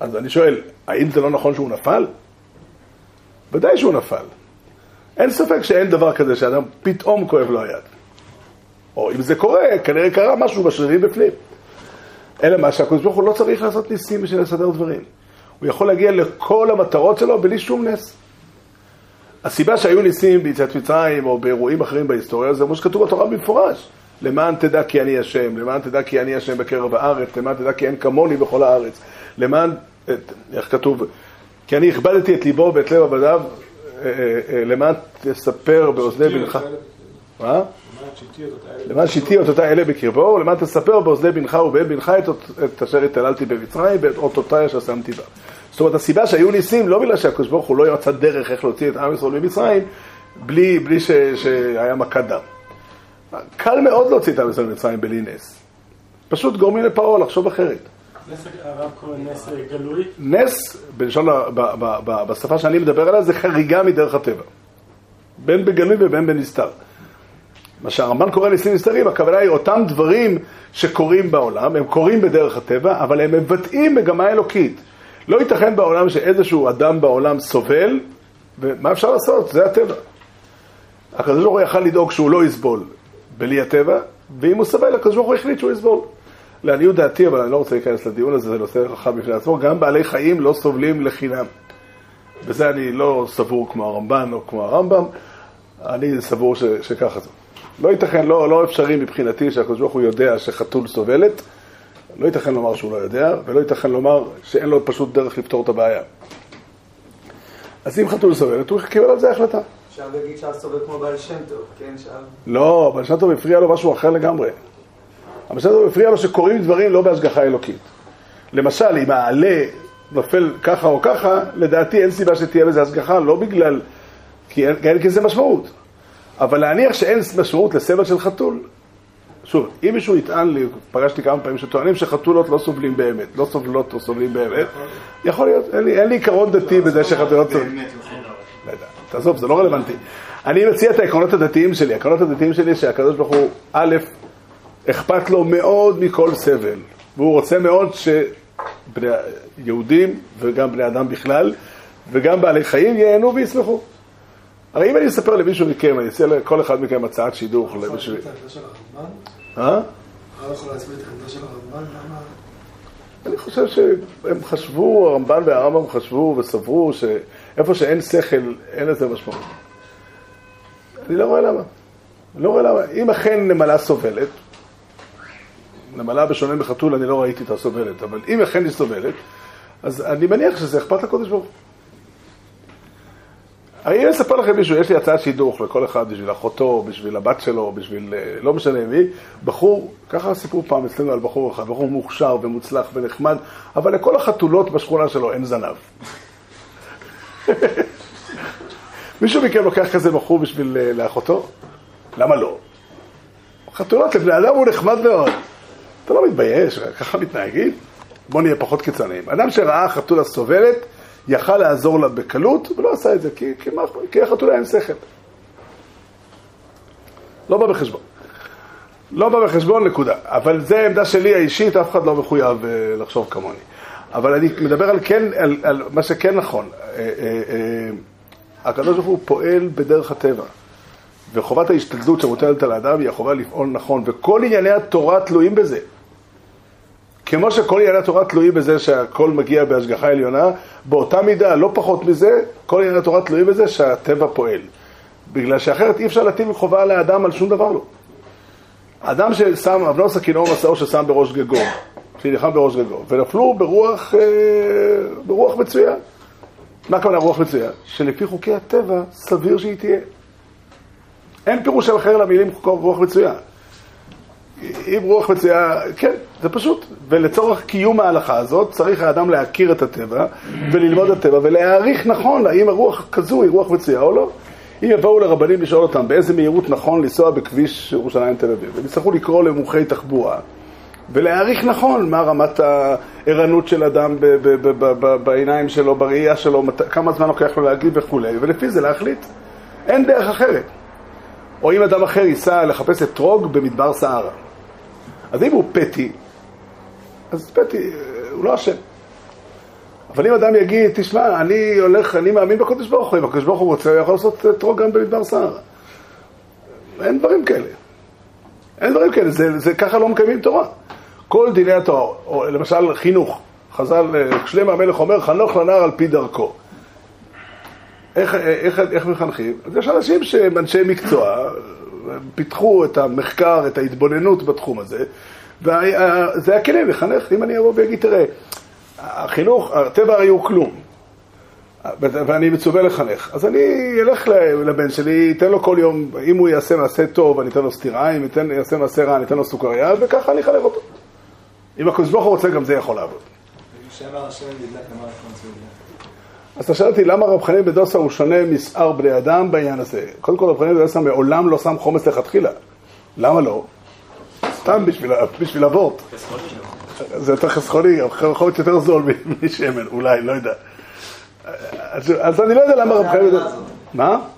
אז אני שואל, האם זה לא נכון שהוא נפל? ודאי שהוא נפל. אין ספק שאין דבר כזה שאדם פתאום כואב לו היד. או אם זה קורה, כנראה קרה משהו בשרירים בפנים. אלא מה שהקדוש ברוך הוא לא צריך לעשות ניסים בשביל לסדר דברים. הוא יכול להגיע לכל המטרות שלו בלי שום נס. הסיבה שהיו ניסים ביציאת מצרים או באירועים אחרים בהיסטוריה, זה כמו שכתוב בתורה במפורש. למען תדע כי אני השם, למען תדע כי אני השם בקרב הארץ, למען תדע כי אין כמוני בכל הארץ. למען, איך כתוב, כי אני הכבדתי את ליבו ואת לב עבדיו, למען תספר באוזני בנך. מה? למען שיתי אותותי אלה בקרבו, למען תספר באוזני בנך ובאב בנך את אשר התעללתי במצרים ואת אותותי ששמתי בה. זאת אומרת, הסיבה שהיו ניסים, לא בגלל שהקדוש ברוך הוא לא ימצא דרך איך להוציא את עם ישראל ממצרים, בלי שהיה מכת דם. קל מאוד להוציא את עם ישראל ממצרים בלי נס. פשוט גורמים לפרעה לחשוב אחרת. נס הרב קורא נס גלוי? נס, בשפה שאני מדבר עליה, זה חריגה מדרך הטבע. בין בגלוי ובין בנסתר. מה שהרמב"ן קורא ניסים נסתרים, הכוונה היא אותם דברים שקורים בעולם, הם קורים בדרך הטבע, אבל הם מבטאים מגמה אלוקית. לא ייתכן בעולם שאיזשהו אדם בעולם סובל, ומה אפשר לעשות? זה הטבע. הקדוש ברוך הוא יכל לדאוג שהוא לא יסבול בלי הטבע, ואם הוא סבל, הקדוש ברוך הוא החליט שהוא יסבול. לעניות דעתי, אבל אני לא רוצה להיכנס לדיון הזה, זה נושא רחב בפני עצמו, גם בעלי חיים לא סובלים לחינם. וזה אני לא סבור כמו הרמב"ן או כמו הרמב"ם, אני סבור שככה זה. לא ייתכן, לא אפשרי מבחינתי שהקדוש ברוך הוא יודע שחתול סובלת, לא ייתכן לומר שהוא לא יודע, ולא ייתכן לומר שאין לו פשוט דרך לפתור את הבעיה. אז אם חתול סובלת, הוא קיבל על זה החלטה. אפשר להגיד שאז סובל כמו בעל שם טוב, כן? לא, בעל שם טוב הפריע לו משהו אחר לגמרי. בעל שם טוב הפריע לו שקוראים דברים לא בהשגחה אלוקית. למשל, אם העלה נופל ככה או ככה, לדעתי אין סיבה שתהיה בזה השגחה, לא בגלל, כי אין כזה משמעות. אבל להניח שאין משמעות לסבל של חתול, שוב, אם מישהו יטען לי, פגשתי כמה פעמים שטוענים שחתולות לא סובלים באמת, לא סובלות או סובלים באמת, יכול להיות, אין לי עיקרון דתי בזה שחתולות סובלים. לא יודע, תעזוב, זה לא רלוונטי. אני מציע את העקרונות הדתיים שלי. העקרונות הדתיים שלי שהקדוש ברוך הוא, א', אכפת לו מאוד מכל סבל, והוא רוצה מאוד שבני יהודים וגם בני אדם בכלל, וגם בעלי חיים ייהנו ויסמחו. הרי אם אני אספר למישהו מכם, אני אעשה לכל אחד מכם הצעת שידוך. אתה יכול להסביר את העמדה של הרמב"ן? אתה יכול להסביר את העמדה של הרמב"ן? למה? אני חושב שהם חשבו, הרמב"ן והרמב"ם חשבו וסברו שאיפה שאין שכל, אין לזה משמעות. אני לא רואה למה. אם אכן נמלה סובלת, נמלה בשונה מחתול, אני לא ראיתי את הסובלת, אבל אם אכן היא סובלת, אז אני מניח שזה אכפת לקודש ברוך. אני אספר לכם מישהו, יש לי הצעת שידוך לכל אחד, בשביל אחותו, בשביל הבת שלו, בשביל לא משנה מי, בחור, ככה סיפור פעם אצלנו על בחור אחד, בחור מוכשר ומוצלח ונחמד, אבל לכל החתולות בשכונה שלו אין זנב. מישהו מכם לוקח כזה בחור בשביל לאחותו? למה לא? חתולות לבני אדם הוא נחמד מאוד. אתה לא מתבייש, ככה מתנהגים? בוא נהיה פחות קיצוניים. אדם שראה חתולה סובלת, יכל לעזור לה בקלות, ולא עשה את זה, כי החתולה אין שכל. לא בא בחשבון. לא בא בחשבון, נקודה. אבל זו העמדה שלי האישית, אף אחד לא מחויב לחשוב כמוני. אבל אני מדבר על מה שכן נכון. הקדוש ברוך הוא פועל בדרך הטבע. וחובת ההשתדלות שמוטלת על האדם היא החובה לפעול נכון. וכל ענייני התורה תלויים בזה. כמו שכל ענייני התורה תלויים בזה שהכל מגיע בהשגחה עליונה, באותה מידה, לא פחות מזה, כל ענייני התורה תלויים בזה שהטבע פועל. בגלל שאחרת אי אפשר להטיל חובה על האדם על שום דבר לא. האדם ששם, אבנו סכינו מסעו ששם בראש גגו, שנלחם בראש גגו, ונפלו ברוח מצויה. מה כמובן הרוח מצויה? שלפי חוקי הטבע סביר שהיא תהיה. אין פירוש אחר למילים רוח מצויה. אם רוח מצויה, כן, זה פשוט. ולצורך קיום ההלכה הזאת צריך האדם להכיר את הטבע וללמוד את הטבע ולהעריך נכון האם הרוח כזו היא רוח מצויה או לא. אם יבואו לרבנים לשאול אותם באיזה מהירות נכון לנסוע בכביש ירושלים תל אביב, הם יצטרכו לקרוא למומחי תחבורה ולהעריך נכון מה רמת הערנות של אדם בעיניים שלו, בראייה שלו, כמה זמן לוקח לו להגיב וכו', ולפי זה להחליט. אין דרך אחרת. או אם אדם אחר ייסע לחפש את טרוג במדבר סערה, אז אם הוא פטי, אז פטי הוא לא אשם. אבל אם אדם יגיד, תשמע, אני מאמין בקודש ברוך הוא, אם הקודש ברוך הוא רוצה, הוא יכול לעשות טרוג גם במדבר סערה. אין דברים כאלה. אין דברים כאלה, זה ככה לא מקיימים תורה. כל דיני התורה, או למשל חינוך, חז"ל, שלמה המלך אומר, חנוך לנער על פי דרכו. איך מחנכים? אז יש אנשים שהם אנשי מקצוע, פיתחו את המחקר, את ההתבוננות בתחום הזה, וזה הכלים לחנך. אם אני אבוא ויגיד, תראה, החינוך, הטבע הרי הוא כלום, ואני מצווה לחנך, אז אני אלך לבן שלי, אתן לו כל יום, אם הוא יעשה מעשה טוב אני אתן לו סטירה, אם יעשה מעשה רע אני אתן לו סוכריה, וככה אני אחנך אותו. אם הקדוש ברוך הוא רוצה גם זה יכול לעבוד. אז תשאלתי למה רב חנין בן דוסא הוא שונה משאר בני אדם בעניין הזה. קודם כל רב חנין בן דוסא מעולם לא שם חומץ לכתחילה. למה לא? סתם בשביל אבות. זה יותר חסכוני, חומץ יותר זול משמן, אולי, לא יודע. אז אני לא יודע למה רב חיים... מה?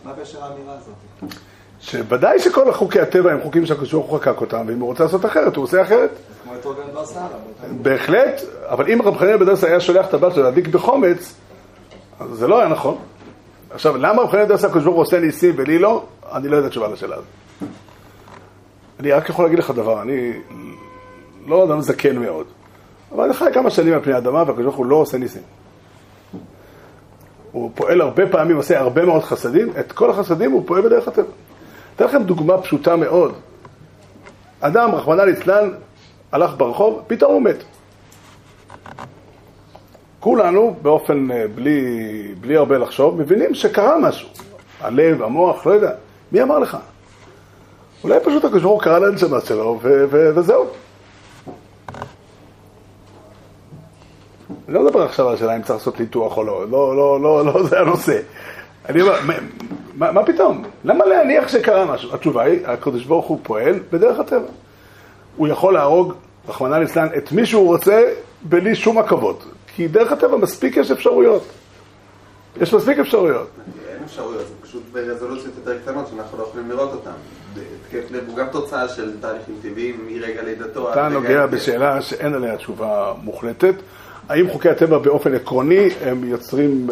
מה בשר האמירה הזאת? שבוודאי שכל חוקי הטבע הם חוקים שהקדוש חוקק אותם, ואם הוא רוצה לעשות אחרת, הוא עושה אחרת. כמו את רבן דוסא. בהחלט, אבל אם רב חיים בן דוסא היה שולח את הבת שלו להדליק בחומץ, אז זה לא היה נכון. עכשיו, למה רב חיים בן דוסא הקדוש עושה ניסים ולי לא? אני לא יודע תשובה לשאלה הזאת. אני רק יכול להגיד לך דבר, אני לא אדם זקן מאוד, אבל אני חי כמה שנים על פני האדמה, והקדוש הוא לא עושה ניסים. הוא פועל הרבה פעמים, עושה הרבה מאוד חסדים, את כל החסדים הוא פועל בדרך הטבע. אתן לכם דוגמה פשוטה מאוד. אדם, רחמנא ליצלן, הלך ברחוב, פתאום הוא מת. כולנו, באופן בלי הרבה לחשוב, מבינים שקרה משהו. הלב, המוח, לא יודע. מי אמר לך? אולי פשוט הקדוש ברוך הוא קרא לנשמה שלו, וזהו. אני לא מדבר עכשיו על השאלה אם צריך לעשות ליטוח או לא, לא, לא, לא, לא, זה הנושא. אני אומר, מה פתאום? למה להניח שקרה משהו? התשובה היא, הקדוש ברוך הוא פועל בדרך הטבע. הוא יכול להרוג, רחמנא ליצלן, את מי שהוא רוצה, בלי שום עכבות. כי דרך הטבע מספיק יש אפשרויות. יש מספיק אפשרויות. אין אפשרויות, זה פשוט ברזולוציות יותר קטנות שאנחנו לא יכולים לראות אותן. התקף לב הוא גם תוצאה של תהליכים טבעיים מרגע לידתו. אתה נוגע בשאלה שאין עליה תשובה מוחלטת. האם חוקי הטבע באופן עקרוני הם יוצרים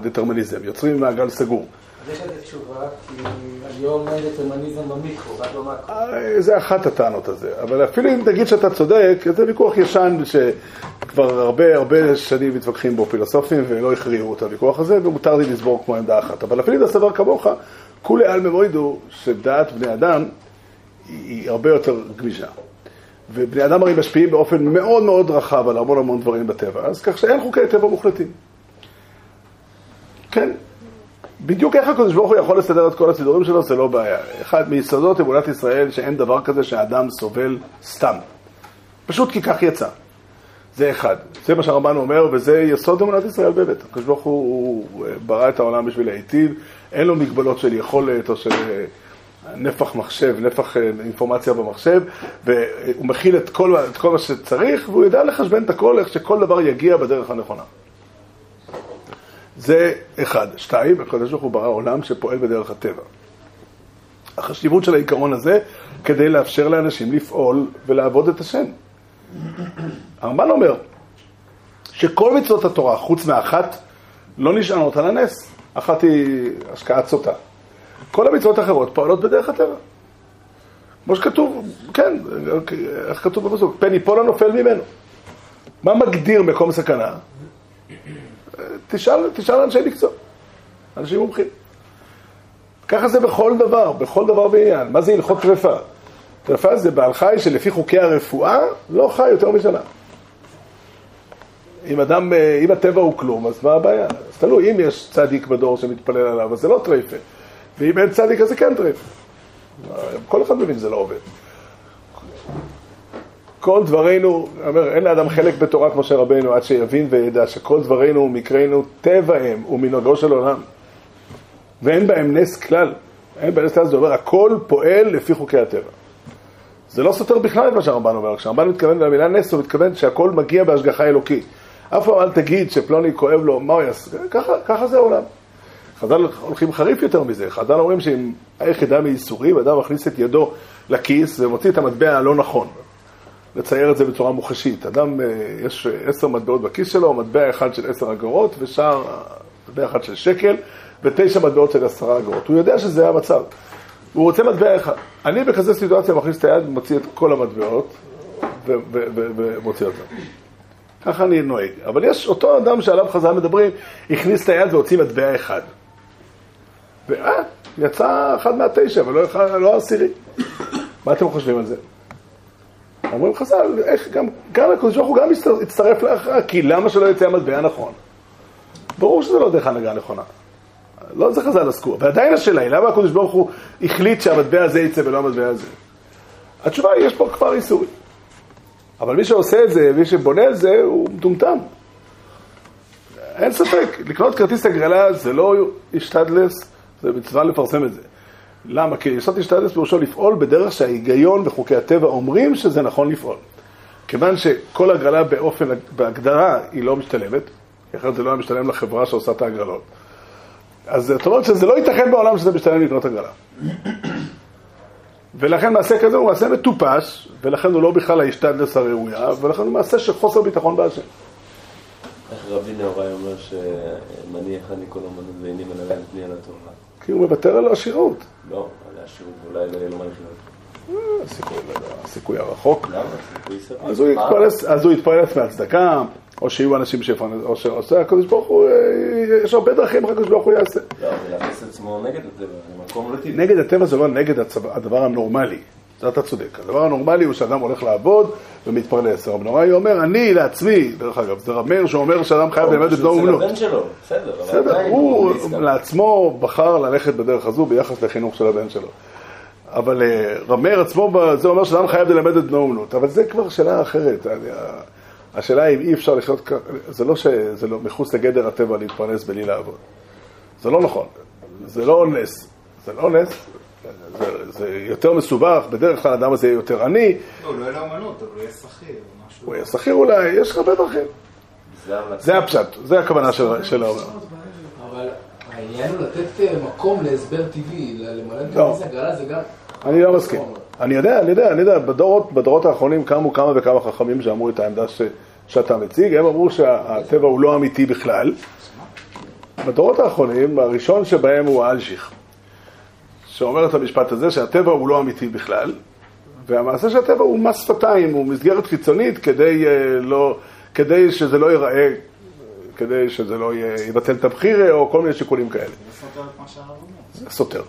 דטרמיניזם, יוצרים מעגל סגור? יש על זה תשובה, כי היום אין דטרמיניזם במיקרו, רק במקרו. זה אחת הטענות הזה, אבל אפילו אם תגיד שאתה צודק, זה ויכוח ישן שכבר הרבה שנים מתווכחים בו פילוסופים ולא הכריעו את הוויכוח הזה, ומותר לי לסבור כמו עמדה אחת. אבל אפילו אם אתה סבר כמוך, כולי עלמא מורידו שדעת בני אדם היא הרבה יותר גמישה. ובני אדם הרי משפיעים באופן מאוד מאוד רחב על המון המון דברים בטבע, אז כך שאין חוקי טבע מוחלטים. כן, בדיוק איך הקדוש ברוך הוא יכול לסדר את כל הסידורים שלו, זה לא בעיה. אחד מיסודות אמונת ישראל שאין דבר כזה שהאדם סובל סתם. פשוט כי כך יצא. זה אחד. זה מה שהרמב"ן אומר, וזה יסוד אמונת ישראל באמת. הקדוש ברוך הוא ברא את העולם בשביל להיטיב, אין לו מגבלות של יכולת או של... נפח מחשב, נפח אינפורמציה במחשב, והוא מכיל את כל מה שצריך, והוא יודע לחשבן את הכל, איך שכל דבר יגיע בדרך הנכונה. זה אחד. שתיים, הקדוש ברוך הוא ברא עולם שפועל בדרך הטבע. החשיבות של העיקרון הזה, כדי לאפשר לאנשים לפעול ולעבוד את השם. הרמב"ן אומר, שכל מצוות התורה, חוץ מאחת, לא נשענות על הנס. אחת היא השקעת סוטה. כל המצוות האחרות פועלות בדרך הטבע. כמו שכתוב, כן, איך כתוב בפסוק? פן יפול הנופל ממנו. מה מגדיר מקום סכנה? תשאל אנשי מקצוע. אנשים מומחים. ככה זה בכל דבר, בכל דבר בעניין. מה זה הלכות טרפה? טרפה זה בעל חי שלפי חוקי הרפואה לא חי יותר משנה. אם הטבע הוא כלום, אז מה הבעיה? אז תלוי, אם יש צדיק בדור שמתפלל עליו, אז זה לא טרפה. ואם אין צדיק, אז זה כן טרפה. כל אחד מבין, זה לא עובד. כל דברינו, אומר, אין לאדם חלק בתורת משה רבנו עד שיבין וידע שכל דברינו ומקרינו טבע הם ומנהגו של עולם. ואין בהם נס כלל. אין בהם נס כלל, זה אומר, הכל פועל לפי חוקי הטבע. זה לא סותר בכלל את מה שהרמב"ן אומר. כשהרמב"ן מתכוון למילה נס, הוא מתכוון שהכל מגיע בהשגחה אלוקית. אף פעם אל תגיד שפלוני כואב לו, מה הוא יעשה? ככה זה העולם. חז"ל הולכים חריף יותר מזה. חז"ל אומרים שאם היחידה מייסורים, אדם מכניס את ידו לכיס ומוציא את המטבע הלא נכון. לצייר את זה בצורה מוחשית. אדם, יש 10 מטבעות בכיס שלו, מטבע אחד של 10 אגורות, ושאר מטבע אחד של שקל, ו9 מטבעות של 10 אגורות. הוא יודע שזה היה המצב. הוא רוצה מטבע אחד. אני בכזה סיטואציה מכניס את היד ומוציא את כל המטבעות, ומוציא אותם. ככה אני נוהג. אבל יש אותו אדם שעליו חז"ל מדברים, הכניס את היד והוציא מטבע אחד. יצא 1 מה-9, אבל לא עשירי. מה אתם חושבים על זה? אומרים חז"ל, גם הקדוש ברוך הוא גם הצטרף להכרעה, כי למה שלא יצא המטבע נכון? ברור שזה לא דרך הנהגה נכונה. לא זה חז"ל עסקו. ועדיין השאלה היא, למה הקדוש ברוך הוא החליט שהמטבע הזה יצא ולא המטבע הזה? התשובה היא, יש פה כבר איסורים. אבל מי שעושה את זה, מי שבונה את זה, הוא מטומטם. אין ספק, לקנות כרטיס הגרלה זה לא השתדלס, זה מצווה לפרסם את זה. למה? כי יסוד השתדלס פירושו לפעול בדרך שההיגיון וחוקי הטבע אומרים שזה נכון לפעול. כיוון שכל הגרלה בהגדרה היא לא משתלמת, אחרת זה לא היה משתלם לחברה שעושה את ההגרלות. אז זאת אומרת שזה לא ייתכן בעולם שזה משתלם לקנות הגרלה. ולכן מעשה כזה הוא מעשה מטופש, ולכן הוא לא בכלל ההשתדלס הראויה, ולכן הוא מעשה שחוסר ביטחון באשם. איך רבי נהוראי אומר שמניח אני כל אומנות ואיני מלווה את בני על התורה? כי הוא מוותר על העשירות. לא, על העשירות אולי לא יהיה לו מה לחיות. הסיכוי הרחוק. למה? הסיכוי סבבה. אז הוא יתפרנס מהצדקה, או שיהיו אנשים שיפרנס, או שעושה, הקדוש ברוך הוא, יש הרבה דרכים, רק הקדוש ברוך הוא יעשה. לא, ולהכניס את עצמו נגד הטבע, למקום לא טבעי. נגד הטבע זה לא נגד הדבר הנורמלי. זה אתה צודק. הדבר הנורמלי הוא שאדם הולך לעבוד ומתפרנס. הרב נוראי אומר, אני לעצמי, דרך אגב, זה רב מאיר שאומר שאדם חייב ללמד את לא אומנות. זה לבן שלו, בסדר. הוא לעצמו בחר ללכת בדרך הזו ביחס לחינוך של הבן שלו. אבל רב מאיר עצמו, זה אומר שאדם חייב ללמד את לא אומנות. אבל זה כבר שאלה אחרת. השאלה אם אי אפשר לחיות, זה לא שזה מחוץ לגדר הטבע להתפרנס בלי לעבוד. זה לא נכון. זה לא נס. זה לא נס. זה יותר מסובך, בדרך כלל האדם הזה יהיה יותר עני. לא, הוא לא יהיה לאמנות, אבל הוא יהיה שכיר. הוא יהיה שכיר אולי, יש הרבה דרכים. זה הפשט, זה הכוונה של העולם. אבל העניין הוא לתת מקום להסבר טבעי, למלא כרטיס הגרלה, זה גם... אני לא מסכים. אני יודע, בדורות האחרונים קמו כמה וכמה חכמים שאמרו את העמדה שאתה מציג, הם אמרו שהטבע הוא לא אמיתי בכלל. בדורות האחרונים, הראשון שבהם הוא האלשיך. שאומר את המשפט הזה שהטבע הוא לא אמיתי בכלל, והמעשה שהטבע הוא מס שפתיים, הוא מסגרת חיצונית כדי שזה לא ייראה, כדי שזה לא יבטל את הבחירה או כל מיני שיקולים כאלה. זה סותר את מה שהרב אומר. סותר.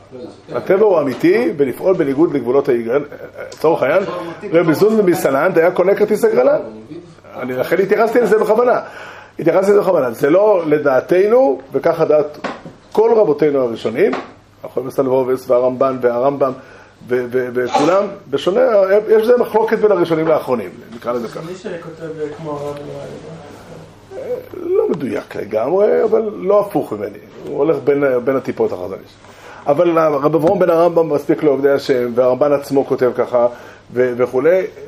הטבע הוא אמיתי ולפעול בניגוד לגבולות ההיגיון. צורך העניין, רבי זונד מסלנט היה קונה כרטיס הגרלה. אני לכן התייחסתי לזה בכוונה. זה לא לדעתנו, וככה דעת כל רבותינו הראשונים, החיים הסלבובס והרמב"ם וכולם, בשונה, יש זה מחלוקת בין הראשונים לאחרונים, נקרא לזה ככה. מי שכותב כמו הרב נראה? לא מדויק לגמרי, אבל לא הפוך ממני, הוא הולך בין הטיפות החז"ליות. אבל הרב אברום בן הרמב"ם מספיק לעובדי השם, והרמב"ן עצמו כותב ככה וכו',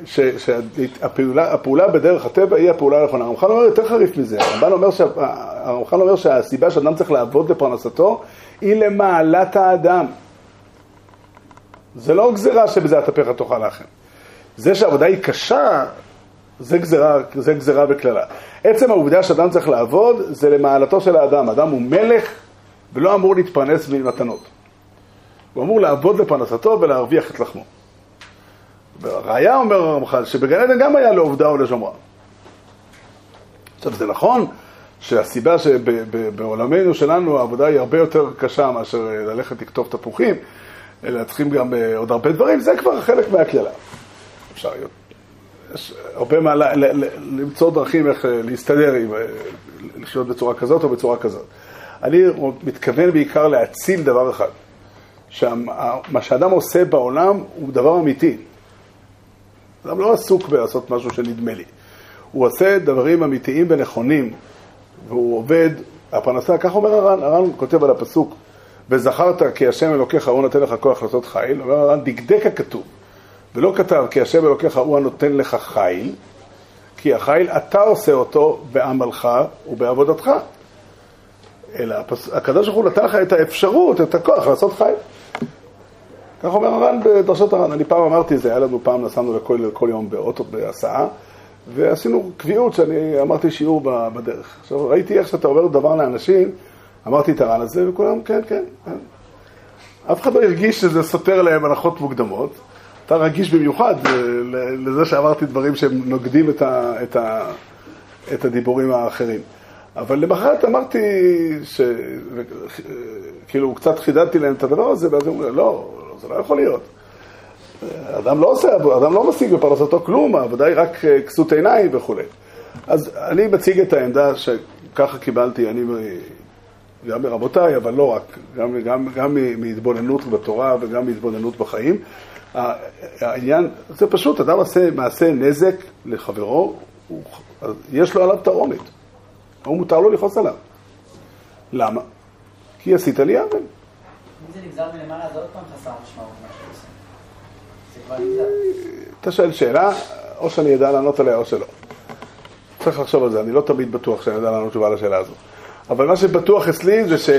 שהפעולה בדרך הטבע היא הפעולה הנכונה. הרמח"ל אומר יותר חריף מזה, הרמח"ל אומר שהסיבה שאדם צריך לעבוד לפרנסתו, היא למעלת האדם. זה לא גזירה שבזה התפך התוכל לכם. זה שהעבודה היא קשה, זה גזירה בכללה. עצם העובדה שאדם צריך לעבוד, זה למעלתו של האדם. האדם הוא מלך ולא אמור להתפרנס ממתנות. הוא אמור לעבוד לפרנסתו ולהרוויח את לחמו. והראיה אומר הרמח"ל, שבגן עדן גם היה לעובדה ולשומרה. עכשיו זה נכון, שהסיבה שבעולמנו שלנו העבודה היא הרבה יותר קשה מאשר ללכת לכתוב תפוחים, אלא צריכים גם עוד הרבה דברים, זה כבר חלק מהכללה. אפשר להיות. יש הרבה מה למצוא דרכים איך להסתדר, לחיות בצורה כזאת או בצורה כזאת. אני מתכוון בעיקר להציל דבר אחד, שמה שאדם עושה בעולם הוא דבר אמיתי. אדם לא עסוק בלעשות משהו שנדמה לי. הוא עושה דברים אמיתיים ונכונים, והוא עובד, הפרנסה, כך אומר הר"ן, הר"ן כותב על הפסוק, וזכרת כי השם אלוקיך הוא נותן לך כוח לעשות חיל, אומר הר"ן, דקדק הכתוב, ולא כתב כי השם אלוקיך הוא הנותן לך חיל, כי החיל אתה עושה אותו בעמלך ובעבודתך. אלא הקדוש ברוך הוא נתן לך את האפשרות, את הכוח לעשות חיל. כך אומר הר"ן בדרשות הר"ן. אני פעם אמרתי זה, היה לנו פעם, נסענו לכל יום באוטו בהסעה, ועשינו קביעות שאני אמרתי שיעור בדרך. עכשיו ראיתי איך שאתה אומר דבר לאנשים, אמרתי את הר"ן הזה וכולם כן, כן, כן. אף אחד לא הרגיש שזה סותר להם הנחות מוקדמות. אתה רגיש במיוחד לזה שאמרתי דברים שהם נוגדים את הדיבורים האחרים. אבל למחרת אמרתי, כאילו קצת חידדתי להם את הדבר הזה, ואז הם אומרים, לא, זה לא יכול להיות. אדם לא עושה, אדם לא משיג בפרנסתו כלום, ודאי רק כסות עיניים וכו'. אז אני מציג את העמדה שככה קיבלתי, אני גם מרבותיי, אבל לא רק, גם מהתבוננות בתורה וגם מהתבוננות בחיים. העניין, זה פשוט, אדם עושה מעשה נזק לחברו, יש לו עליו תרעומת. הוא מותר לו לכעוס עליו. למה? כי עשית לי עוול. אם זה נגזר מלמעלה, זה עוד פעם חסר משמעות מה שאתה עושה. זה כבר נגזר. אתה שואל שאלה, או שאני ידע לענות עליה או שלא. צריך לחשוב על זה, אני לא תמיד בטוח שאני ידע לענות תשובה על השאלה הזו. אבל מה שבטוח אצלי זה שה...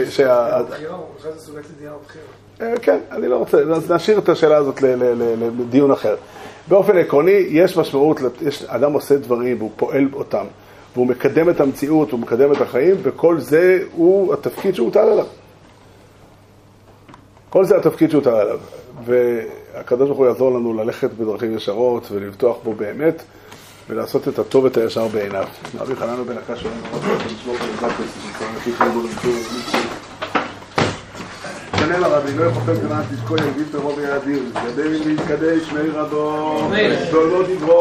אחרי זה סוגעת לדיון הבחירה. כן, אני לא רוצה, נשאיר את השאלה הזאת לדיון אחר. באופן עקרוני, יש משמעות, אדם עושה דברים והוא פועל אותם. והוא מקדם את המציאות, הוא מקדם את החיים, וכל זה הוא התפקיד שהוטל עליו. כל זה התפקיד שהוטל עליו. והקדוש ברוך הוא יעזור לנו ללכת בדרכים ישרות, ולבטוח בו באמת, ולעשות את הטוב את הישר בעיניו. אבי חננו בן הקש, ולשמור בנזקס, שנה לרבי, לא יחופם כנעת לתקוי, יגיד תרוב יעדיר, ידי מי להתקדש, מי רדו, דולמות נדבור.